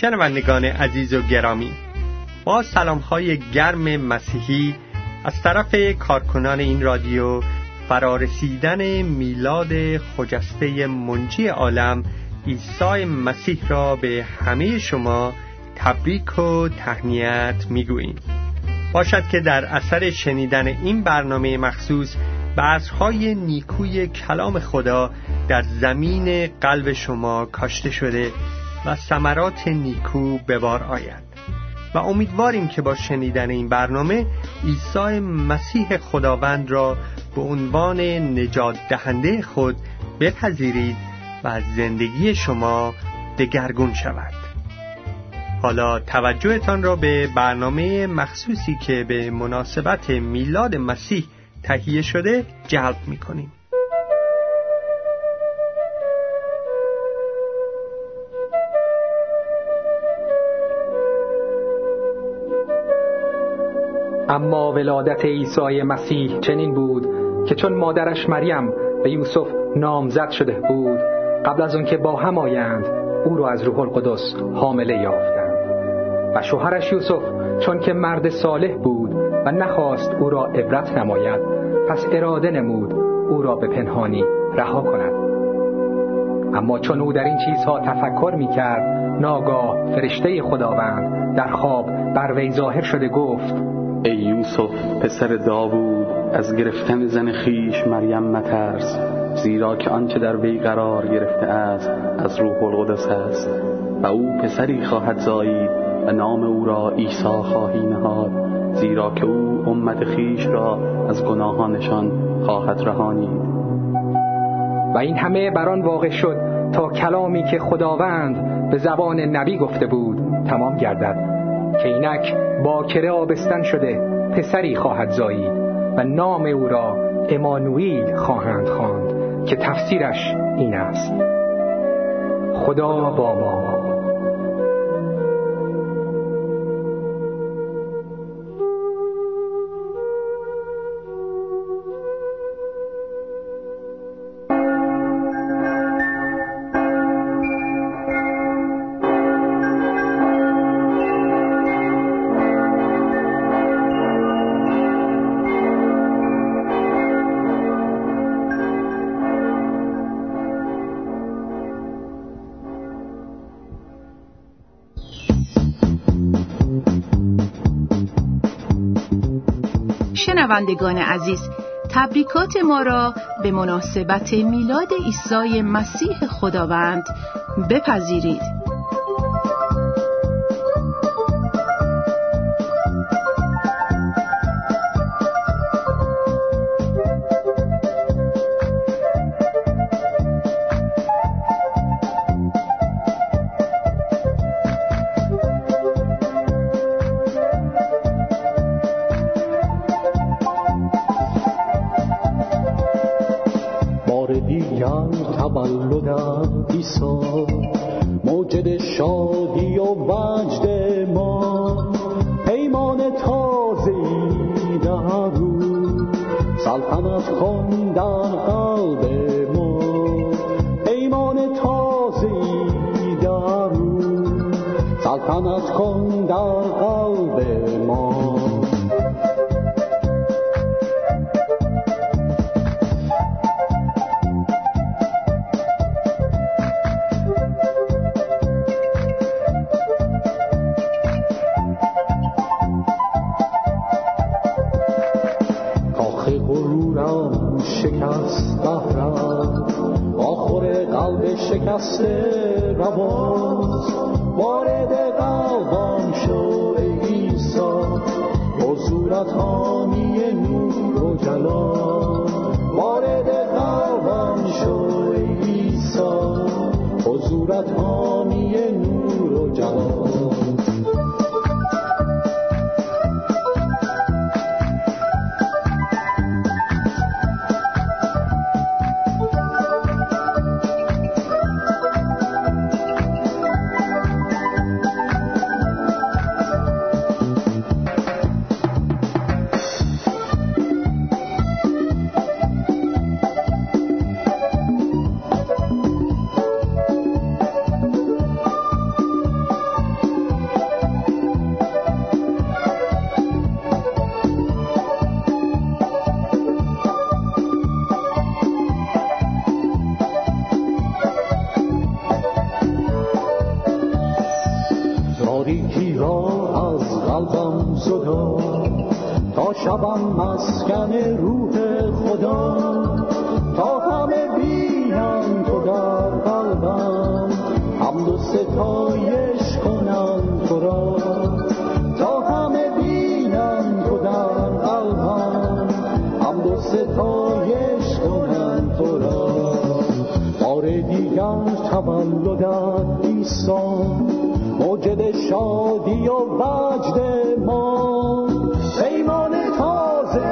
شنوندگان عزیز و گرامی، با سلام‌های گرم مسیحی از طرف کارکنان این رادیو، فرارسیدن میلاد خجسته منجی عالم عیسی مسیح را به همه شما تبریک و تهنیت می‌گوییم. باشد که در اثر شنیدن این برنامه مخصوص بذرهای نیکوی کلام خدا در زمین قلب شما کاشته شده و ثمرات نیکو به بار آید و امیدواریم که با شنیدن این برنامه عیسی مسیح خداوند را به عنوان نجات دهنده خود بپذیرید و زندگی شما دگرگون شود. حالا توجهتان را به برنامه مخصوصی که به مناسبت میلاد مسیح تهیه شده جلب می‌کنیم. اما ولادت عیسی مسیح چنین بود که چون مادرش مریم به یوسف نامزد شده بود، قبل از آنکه با هم آیند، او را از روح القدس حامله یافتند. و شوهرش یوسف چون که مرد صالح بود و نخواست او را عبرت نماید، پس اراده نمود او را به پنهانی رها کند. اما چون او در این چیزها تفکر می‌کرد، ناگاه فرشته خداوند در خواب بر وی ظاهر شده گفت: ای یوسف پسر داوود، از گرفتن زن خویش مریم مترس، زیرا که آنچه در وی قرار گرفته است از روح القدس است، و او پسری خواهد زایید و نام او را عیسی خواهی نهاد، زیرا که او امت خویش را از گناهانشان خواهد رهانید. و این همه بر آن واقع شد تا کلامی که خداوند به زبان نبی گفته بود تمام گردد که اینک باکره آبستن شده پسری خواهد زایید و نام او را امانوئیل خواهند خواند، که تفسیرش این است: خدا با ما. شنوندگان عزیز، تبریکات ما را به مناسبت میلاد عیسی مسیح خداوند بپذیرید. شدم صدا تا شبم مسکن روح خدا، تا همه بینم تو در قلبم، حمد و ستایش کنم تو را، تا همه بینم تو در قلبم، حمد و ستایش کنم تو را. بار دیگر تولدت عیسی، موجد شادی و وجد ما، پیمان تازه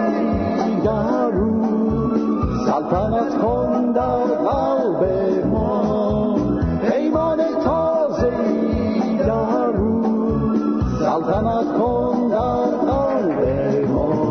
در روح سلطنت کن در قلب ما، پیمان تازه در روح سلطنت کن در قلب ما.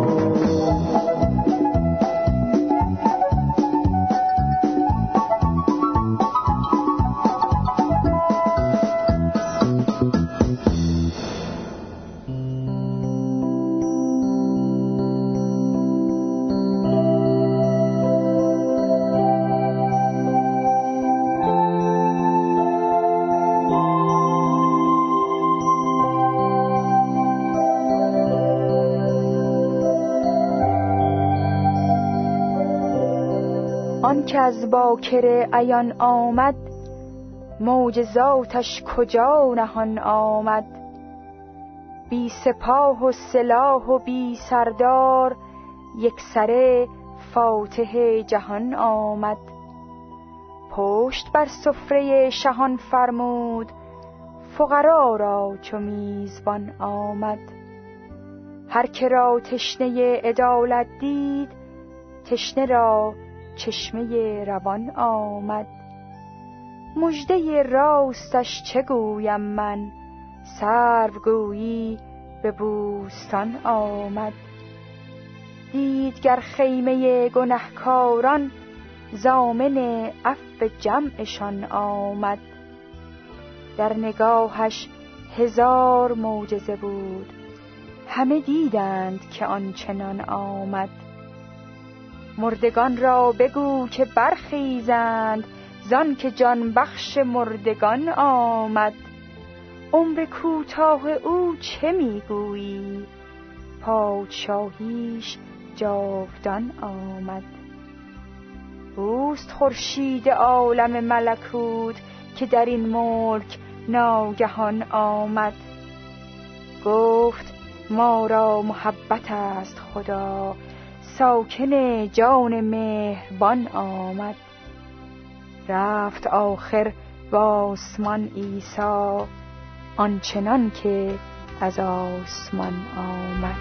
که از باکر عیان آمد، معجزاتش کجا نهان آمد. بی سپاه و سلاح و بی سردار، یک سره فاتح جهان آمد. پشت بر سفره شاهان فرمود، فقرا را چو میزبان آمد. هر که را تشنه عدالت دید، تشنه را چشمه روان آمد. مژده راستش چه گویم من، سروگویی به بوستان آمد. دید گر خیمه گنهکاران، ضامن عفو جمعشان آمد. در نگاهش هزار معجزه بود، همه دیدند که آنچنان آمد. مردگان را بگو که برخیزند، زان که جان بخش مردگان آمد. عمر کوتاه او چه میگویی، پادشاهیش جاودان آمد. اوست خورشید عالم ملکوت، که در این ملک ناگهان آمد. گفت ما را محبت است خدا، ساکن جان مهربان آمد. رفت آخر به آسمان عیسی، آنچنان که از آسمان آمد.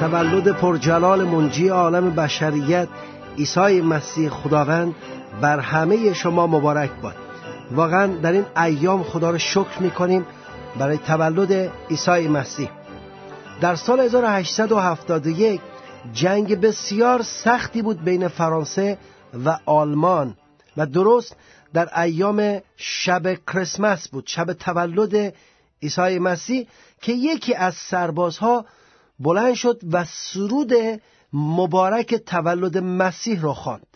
تولد پرجلال منجی عالم بشریت عیسی مسیح خداوند بر همه شما مبارک باد. واقعا در این ایام خدا را شکر می‌کنیم برای تولد عیسی مسیح. در سال 1871 جنگ بسیار سختی بود بین فرانسه و آلمان و درست در ایام شب کریسمس بود، شب تولد عیسی مسیح، که یکی از سربازها بلند شد و سرود مبارک تولد مسیح را خواند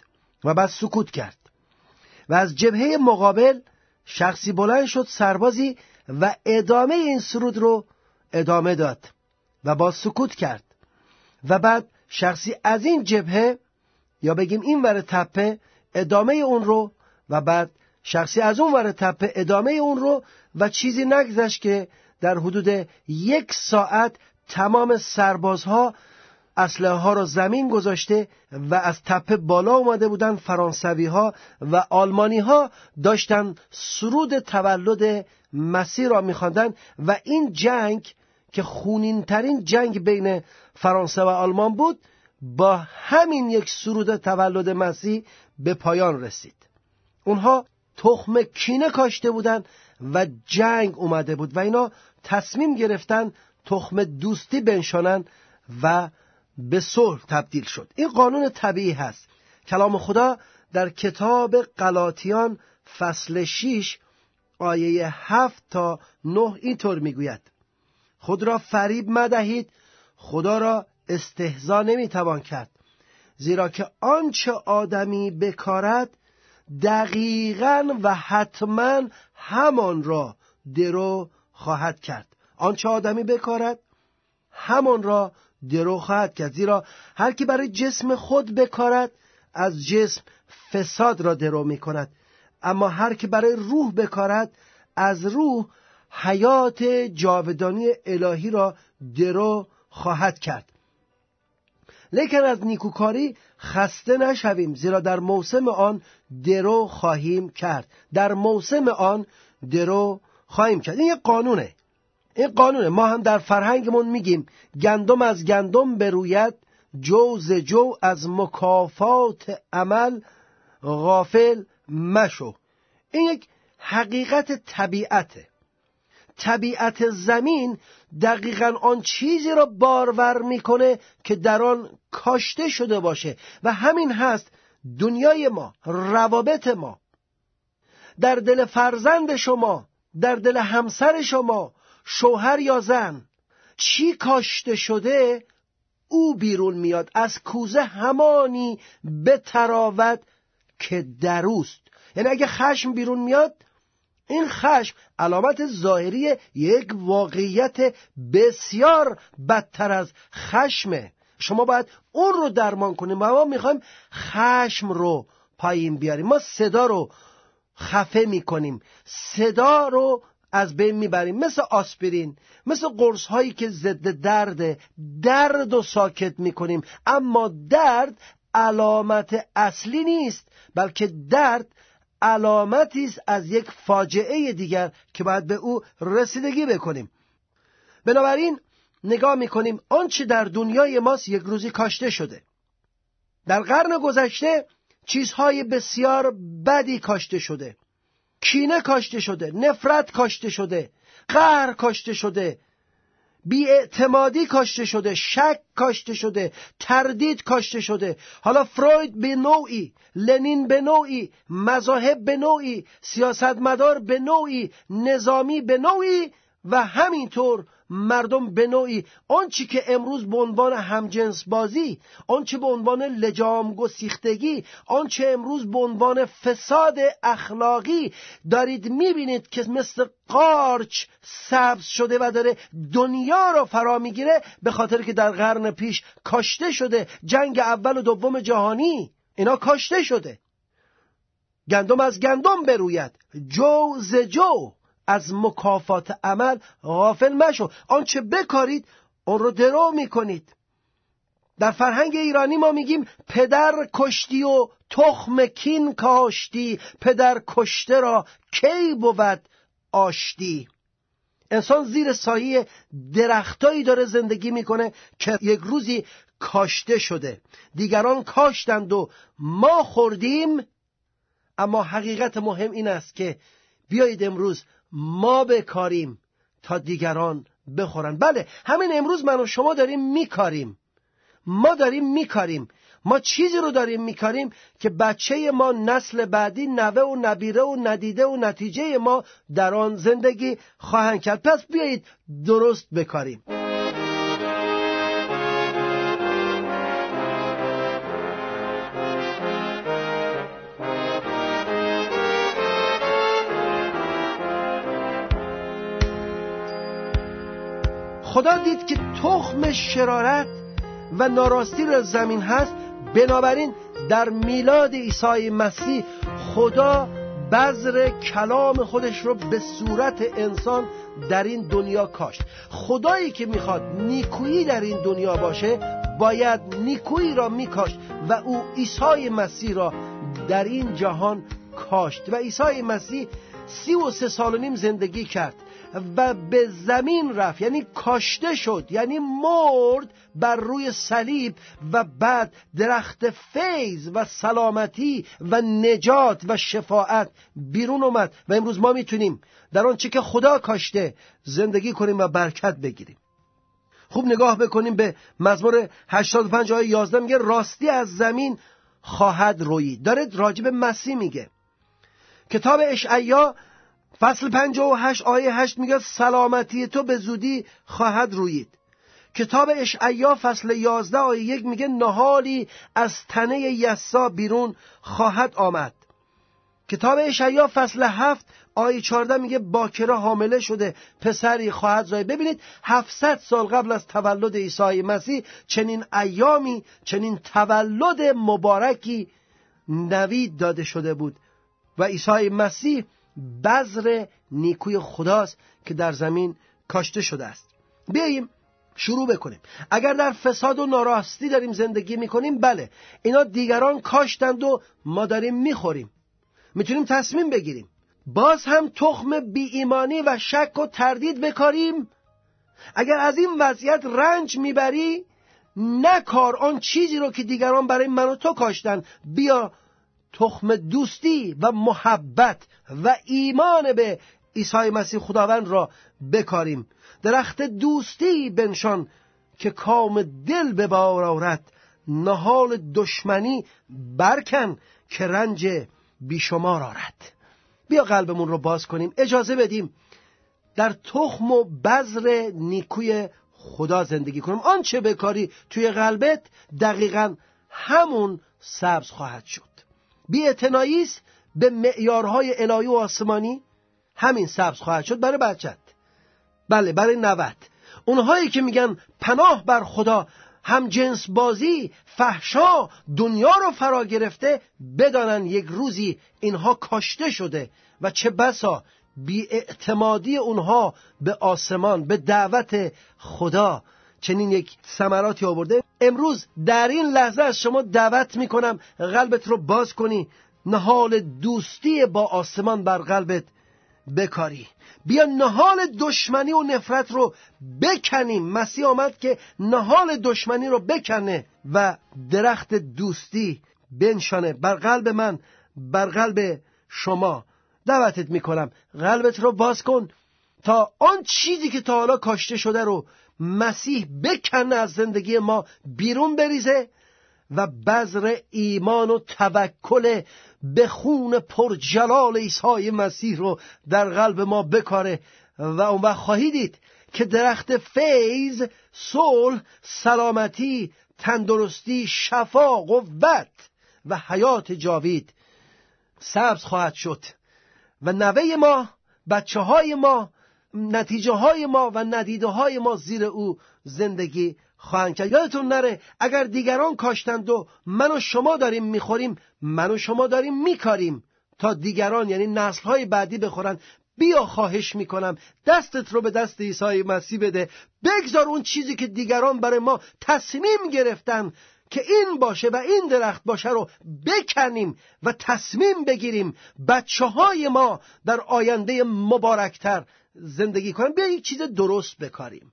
و بعد سکوت کرد. و از جبهه مقابل شخصی بلند شد، سربازی، و ادامه این سرود رو ادامه داد و با سکوت کرد. و بعد شخصی از این جبهه، یا بگیم این ور تپه، ادامه اون رو، و بعد شخصی از اون ور تپه ادامه اون رو، و چیزی نگذشت که در حدود 1 ساعت تمام سربازها اسلحه ها را زمین گذاشته و از تپه بالا اومده بودند. فرانسوی ها و آلمانی ها داشتن سرود تولد مسیح را میخواندند و این جنگ که خونین ترین جنگ بین فرانسه و آلمان بود، با همین 1 سرود تولد مسیح به پایان رسید. اونها تخم کینه کاشته بودن و جنگ اومده بود و اینا تصمیم گرفتن تخم دوستی بنشانن و به صلح تبدیل شد. این قانون طبیعی هست. کلام خدا در کتاب غلاطیان فصل 6 آیه 7 تا 9 اینطور میگوید: خود را فریب مدهید، خدا را استهزا نمیتوان کرد، زیرا که آنچه آدمی بکارد دقیقاً و حتماً همان را درو خواهد کرد. آنچه آدمی بکارد همان را درو خواهد کرد، زیرا هر که برای جسم خود بکارد از جسم فساد را درو می کند، اما هر که برای روح بکارد از روح حیات جاودانی الهی را درو خواهد کرد. لیکن از نیکوکاری خسته نشویم، زیرا در موسم آن درو خواهیم کرد. در موسم آن درو خواهیم کرد. این یک قانونه. این قانونه. ما هم در فرهنگمون میگیم گندم از گندم بروید، جو ز جو، از مکافات عمل غافل مشو. این یک حقیقت طبیعته. طبیعت زمین دقیقاً آن چیزی را بارور میکنه که در آن کاشته شده باشه و همین هست دنیای ما، روابط ما، در دل فرزند شما، در دل همسر شما، شوهر یا زن، چی کاشته شده او بیرون میاد. از کوزه همانی به تراوت که دروست. یعنی اگه خشم بیرون میاد، این خشم علامت ظاهری یک واقعیت بسیار بدتر از خشمه. شما باید اون رو درمان کنیم. ما میخوایم خشم رو پایین بیاریم. ما صدا رو خفه میکنیم، صدا رو از بین میبریم، مثل آسپرین، مثل قرص هایی که ضد درده. درد رو ساکت میکنیم، اما درد علامت اصلی نیست، بلکه درد علامتی است از یک فاجعه دیگر که باید به او رسیدگی بکنیم. بنابراین نگاه میکنیم آنچه در دنیای ماست یک روزی کاشته شده. در قرن گذشته چیزهای بسیار بدی کاشته شده، کینه کاشته شده، نفرت کاشته شده، قهر کاشته شده، بی‌اعتمادی کاشته شده، شک کاشته شده، تردید کاشته شده. حالا فروید به نوعی، لنین به نوعی، مذاهب به نوعی، سیاستمدار به نوعی، نظامی به نوعی و همینطور مردم به نوعی. آنچه که امروز به عنوان همجنس بازی، آنچه به عنوان لجام گسیختگی، آنچه امروز به عنوان فساد اخلاقی دارید میبینید که مثل قارچ سبز شده و داره دنیا را فرا میگیره، به خاطر که در قرن پیش کاشته شده. جنگ اول و دوم جهانی اینا کاشته شده. گندم از گندم بروید، جو ز جو، از مکافات عمل غافل مشو. آنچه بکارید اون رو درو میکنید. در فرهنگ ایرانی ما میگیم پدر کشتی و تخم کین کاشتی، پدر کشته را کی بود آشتی. انسان زیر سایه درختایی داره زندگی میکنه که یک روزی کاشته شده. دیگران کاشتند و ما خوردیم. اما حقیقت مهم این است که بیایید امروز ما بکاریم تا دیگران بخورن. بله، همین امروز من و شما داریم میکاریم. ما داریم میکاریم. ما چیزی رو داریم میکاریم که بچه ما، نسل بعدی، نوه و نبیره و ندیده و نتیجه ما در آن زندگی خواهند کرد. پس بیایید درست بکاریم. خدا دید که تخم شرارت و ناراستی را زمین هست. بنابراین در میلاد عیسی مسیح خدا بذر کلام خودش رو به صورت انسان در این دنیا کاشت. خدایی که میخواد نیکویی در این دنیا باشه باید نیکویی را میکاشت و او عیسی مسیح را در این جهان کاشت. و عیسی مسیح 33 سال و نیم زندگی کرد و به زمین رفت، یعنی کاشته شد، یعنی مرد بر روی صلیب، و بعد درخت فیض و سلامتی و نجات و شفاعت بیرون اومد و امروز ما میتونیم در آنچه که خدا کاشته زندگی کنیم و برکت بگیریم. خوب نگاه بکنیم به مزمور 85 آیه 11 میگه راستی از زمین خواهد رویید. داره راجب مسیح میگه. کتاب اشعیا فصل 58 آیه 8 میگه سلامتی تو به زودی خواهد رویید. کتاب اشعیا فصل 11 آیه 1 میگه نهالی از تنه یسا بیرون خواهد آمد. کتاب اشعیا فصل 7 آیه 14 میگه باکره حامله شده پسری خواهد زاید. ببینید 700 سال قبل از تولد عیسی مسیح چنین ایامی، چنین تولد مبارکی نوید داده شده بود و عیسی مسیح بذر نیکوی خداست که در زمین کاشته شده است. بیاییم شروع بکنیم. اگر در فساد و ناراستی داریم زندگی میکنیم، بله اینا دیگران کاشتند و ما داریم میخوریم. میتونیم تصمیم بگیریم باز هم تخم بی ایمانی و شک و تردید بکاریم. اگر از این وضعیت رنج میبری، نکار آن چیزی رو که دیگران برای من و تو کاشتن. بیا تخم دوستی و محبت و ایمان به عیسی مسیح خداوند را بکاریم. درخت دوستی بنشان که کام دل به بار آورد، نهال دشمنی برکن که رنج بیشمار آورد. بیا قلبمون رو باز کنیم، اجازه بدیم در تخم و بذر نیکوی خدا زندگی کنیم. آنچه بکاری توی قلبت دقیقاً همون سبز خواهد شد. بی‌اعتنایی است به معیارهای الهی و آسمانی، همین سبز خواهد شد برای بچت، بله برای نوت. اونهایی که میگن پناه بر خدا، هم جنس بازی، فحشا، دنیا رو فرا گرفته، بدانن یک روزی اینها کاشته شده و چه بسا بی‌اعتمادی اونها به آسمان، به دعوت خدا چنین یک ثمراتی آورده. امروز در این لحظه از شما دعوت میکنم قلبت رو باز کنی، نهال دوستی با آسمان بر قلبت بکاری. بیا نهال دشمنی و نفرت رو بکنیم. مسیح آمد که نهال دشمنی رو بکنه و درخت دوستی بنشانه بر قلب من، بر قلب شما. دعوتت میکنم قلبت رو باز کن تا آن چیزی که تا حالا کاشته شده رو مسیح بکنه، از زندگی ما بیرون بریزه و بذر ایمان و توکل به خون پرجلال عیسی مسیح رو در قلب ما بکاره. و اون وقت خواهی دید که درخت فیض، صلح، سلامتی، تندرستی، شفا، قوت و حیات جاوید سبز خواهد شد و نوه ما، بچه های ما، نتیجه های ما و ندیده های ما زیر او زندگی خواهند کرد. یادتون نره اگر دیگران کاشتند و من و شما داریم میخوریم، من و شما داریم میکاریم تا دیگران، یعنی نسل های بعدی بخورن. بیا خواهش میکنم دستت رو به دست عیسی مسیح بده، بگذار اون چیزی که دیگران برای ما تصمیم گرفتن که این باشه و این درخت باشه رو بکنیم و تصمیم بگیریم بچه های ما در آینده مبارکتر زندگی کنیم. بیا یک چیز درست بکاریم،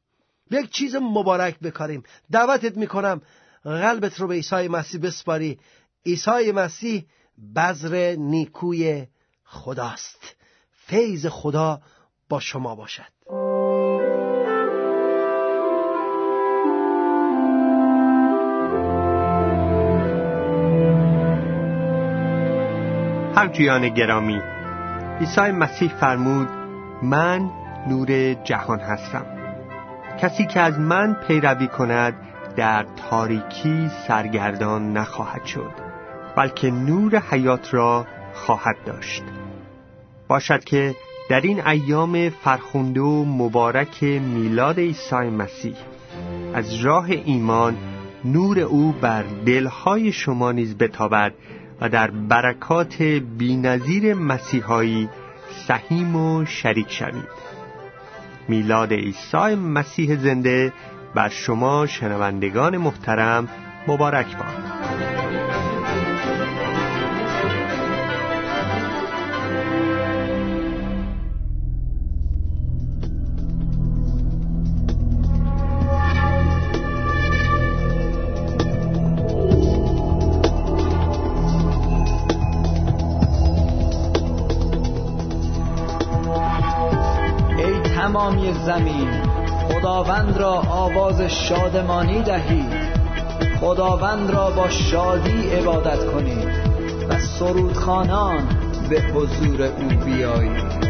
بیا یک چیز مبارک بکاریم. دعوتت میکنم قلبت رو به عیسی مسیح بسپاری. عیسی مسیح بذر نیکوی خداست. فیض خدا با شما باشد. همچویان گرامی، عیسی مسیح فرمود من نور جهان هستم. کسی که از من پیروی کند در تاریکی سرگردان نخواهد شد، بلکه نور حیات را خواهد داشت. باشد که در این ایام فرخنده و مبارک میلاد عیسی مسیح از راه ایمان نور او بر دلهای شما نیز بتابد و در برکات بی‌نظیر مسیحایی سهیم و شریک شوید. میلاد عیسی مسیح زنده بر شما شنوندگان محترم مبارک باد. تمامی زمین خداوند را آواز شادمانی دهید، خداوند را با شادی عبادت کنید و سرودخوانان به حضور او بیایید.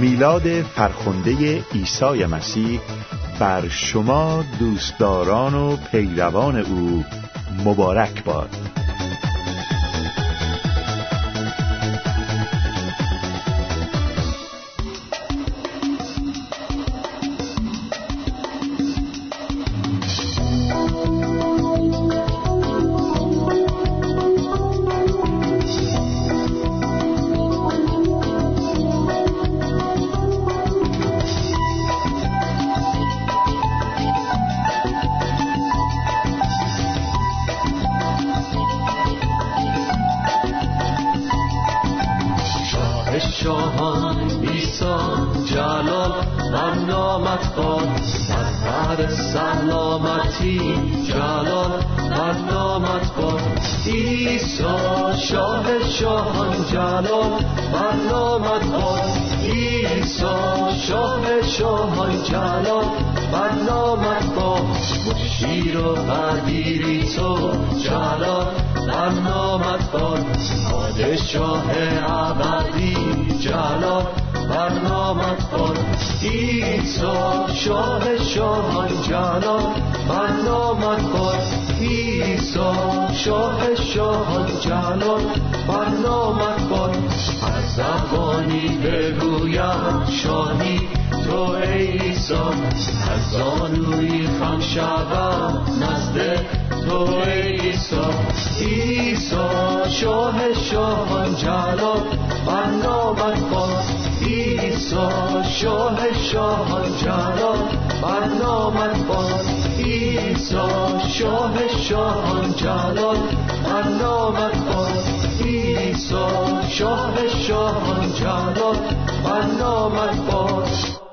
میلاد فرخنده عیسی مسیح بر شما دوستداران و پیروان او مبارک باد. من نامت کن از هر سلامتی جلال، من نامت کن عیسی شاه شاهان جلال، من نامت کن عیسی شاه شاهان جلال، من نامت کن شیر و قدیری تو جلال، من نامت کن پادشاه ابدی جلال، من نامت کن عیسی شاه شاهان جلال، من نامت کن عیسی شاه شاهان جلال، من نامت کن از زبانی بگویم شاهی تو ای عیسی، از زانوی خم شوم نزد تو ای عیسی، عیسی شاه شاهان جلال، من نامت کن عیسی شاه شاهان جلال، من نامت کن عیسی شاه شاهان جلال، من نامت کن عیسی شاه شاهان جلال، من نامت کن.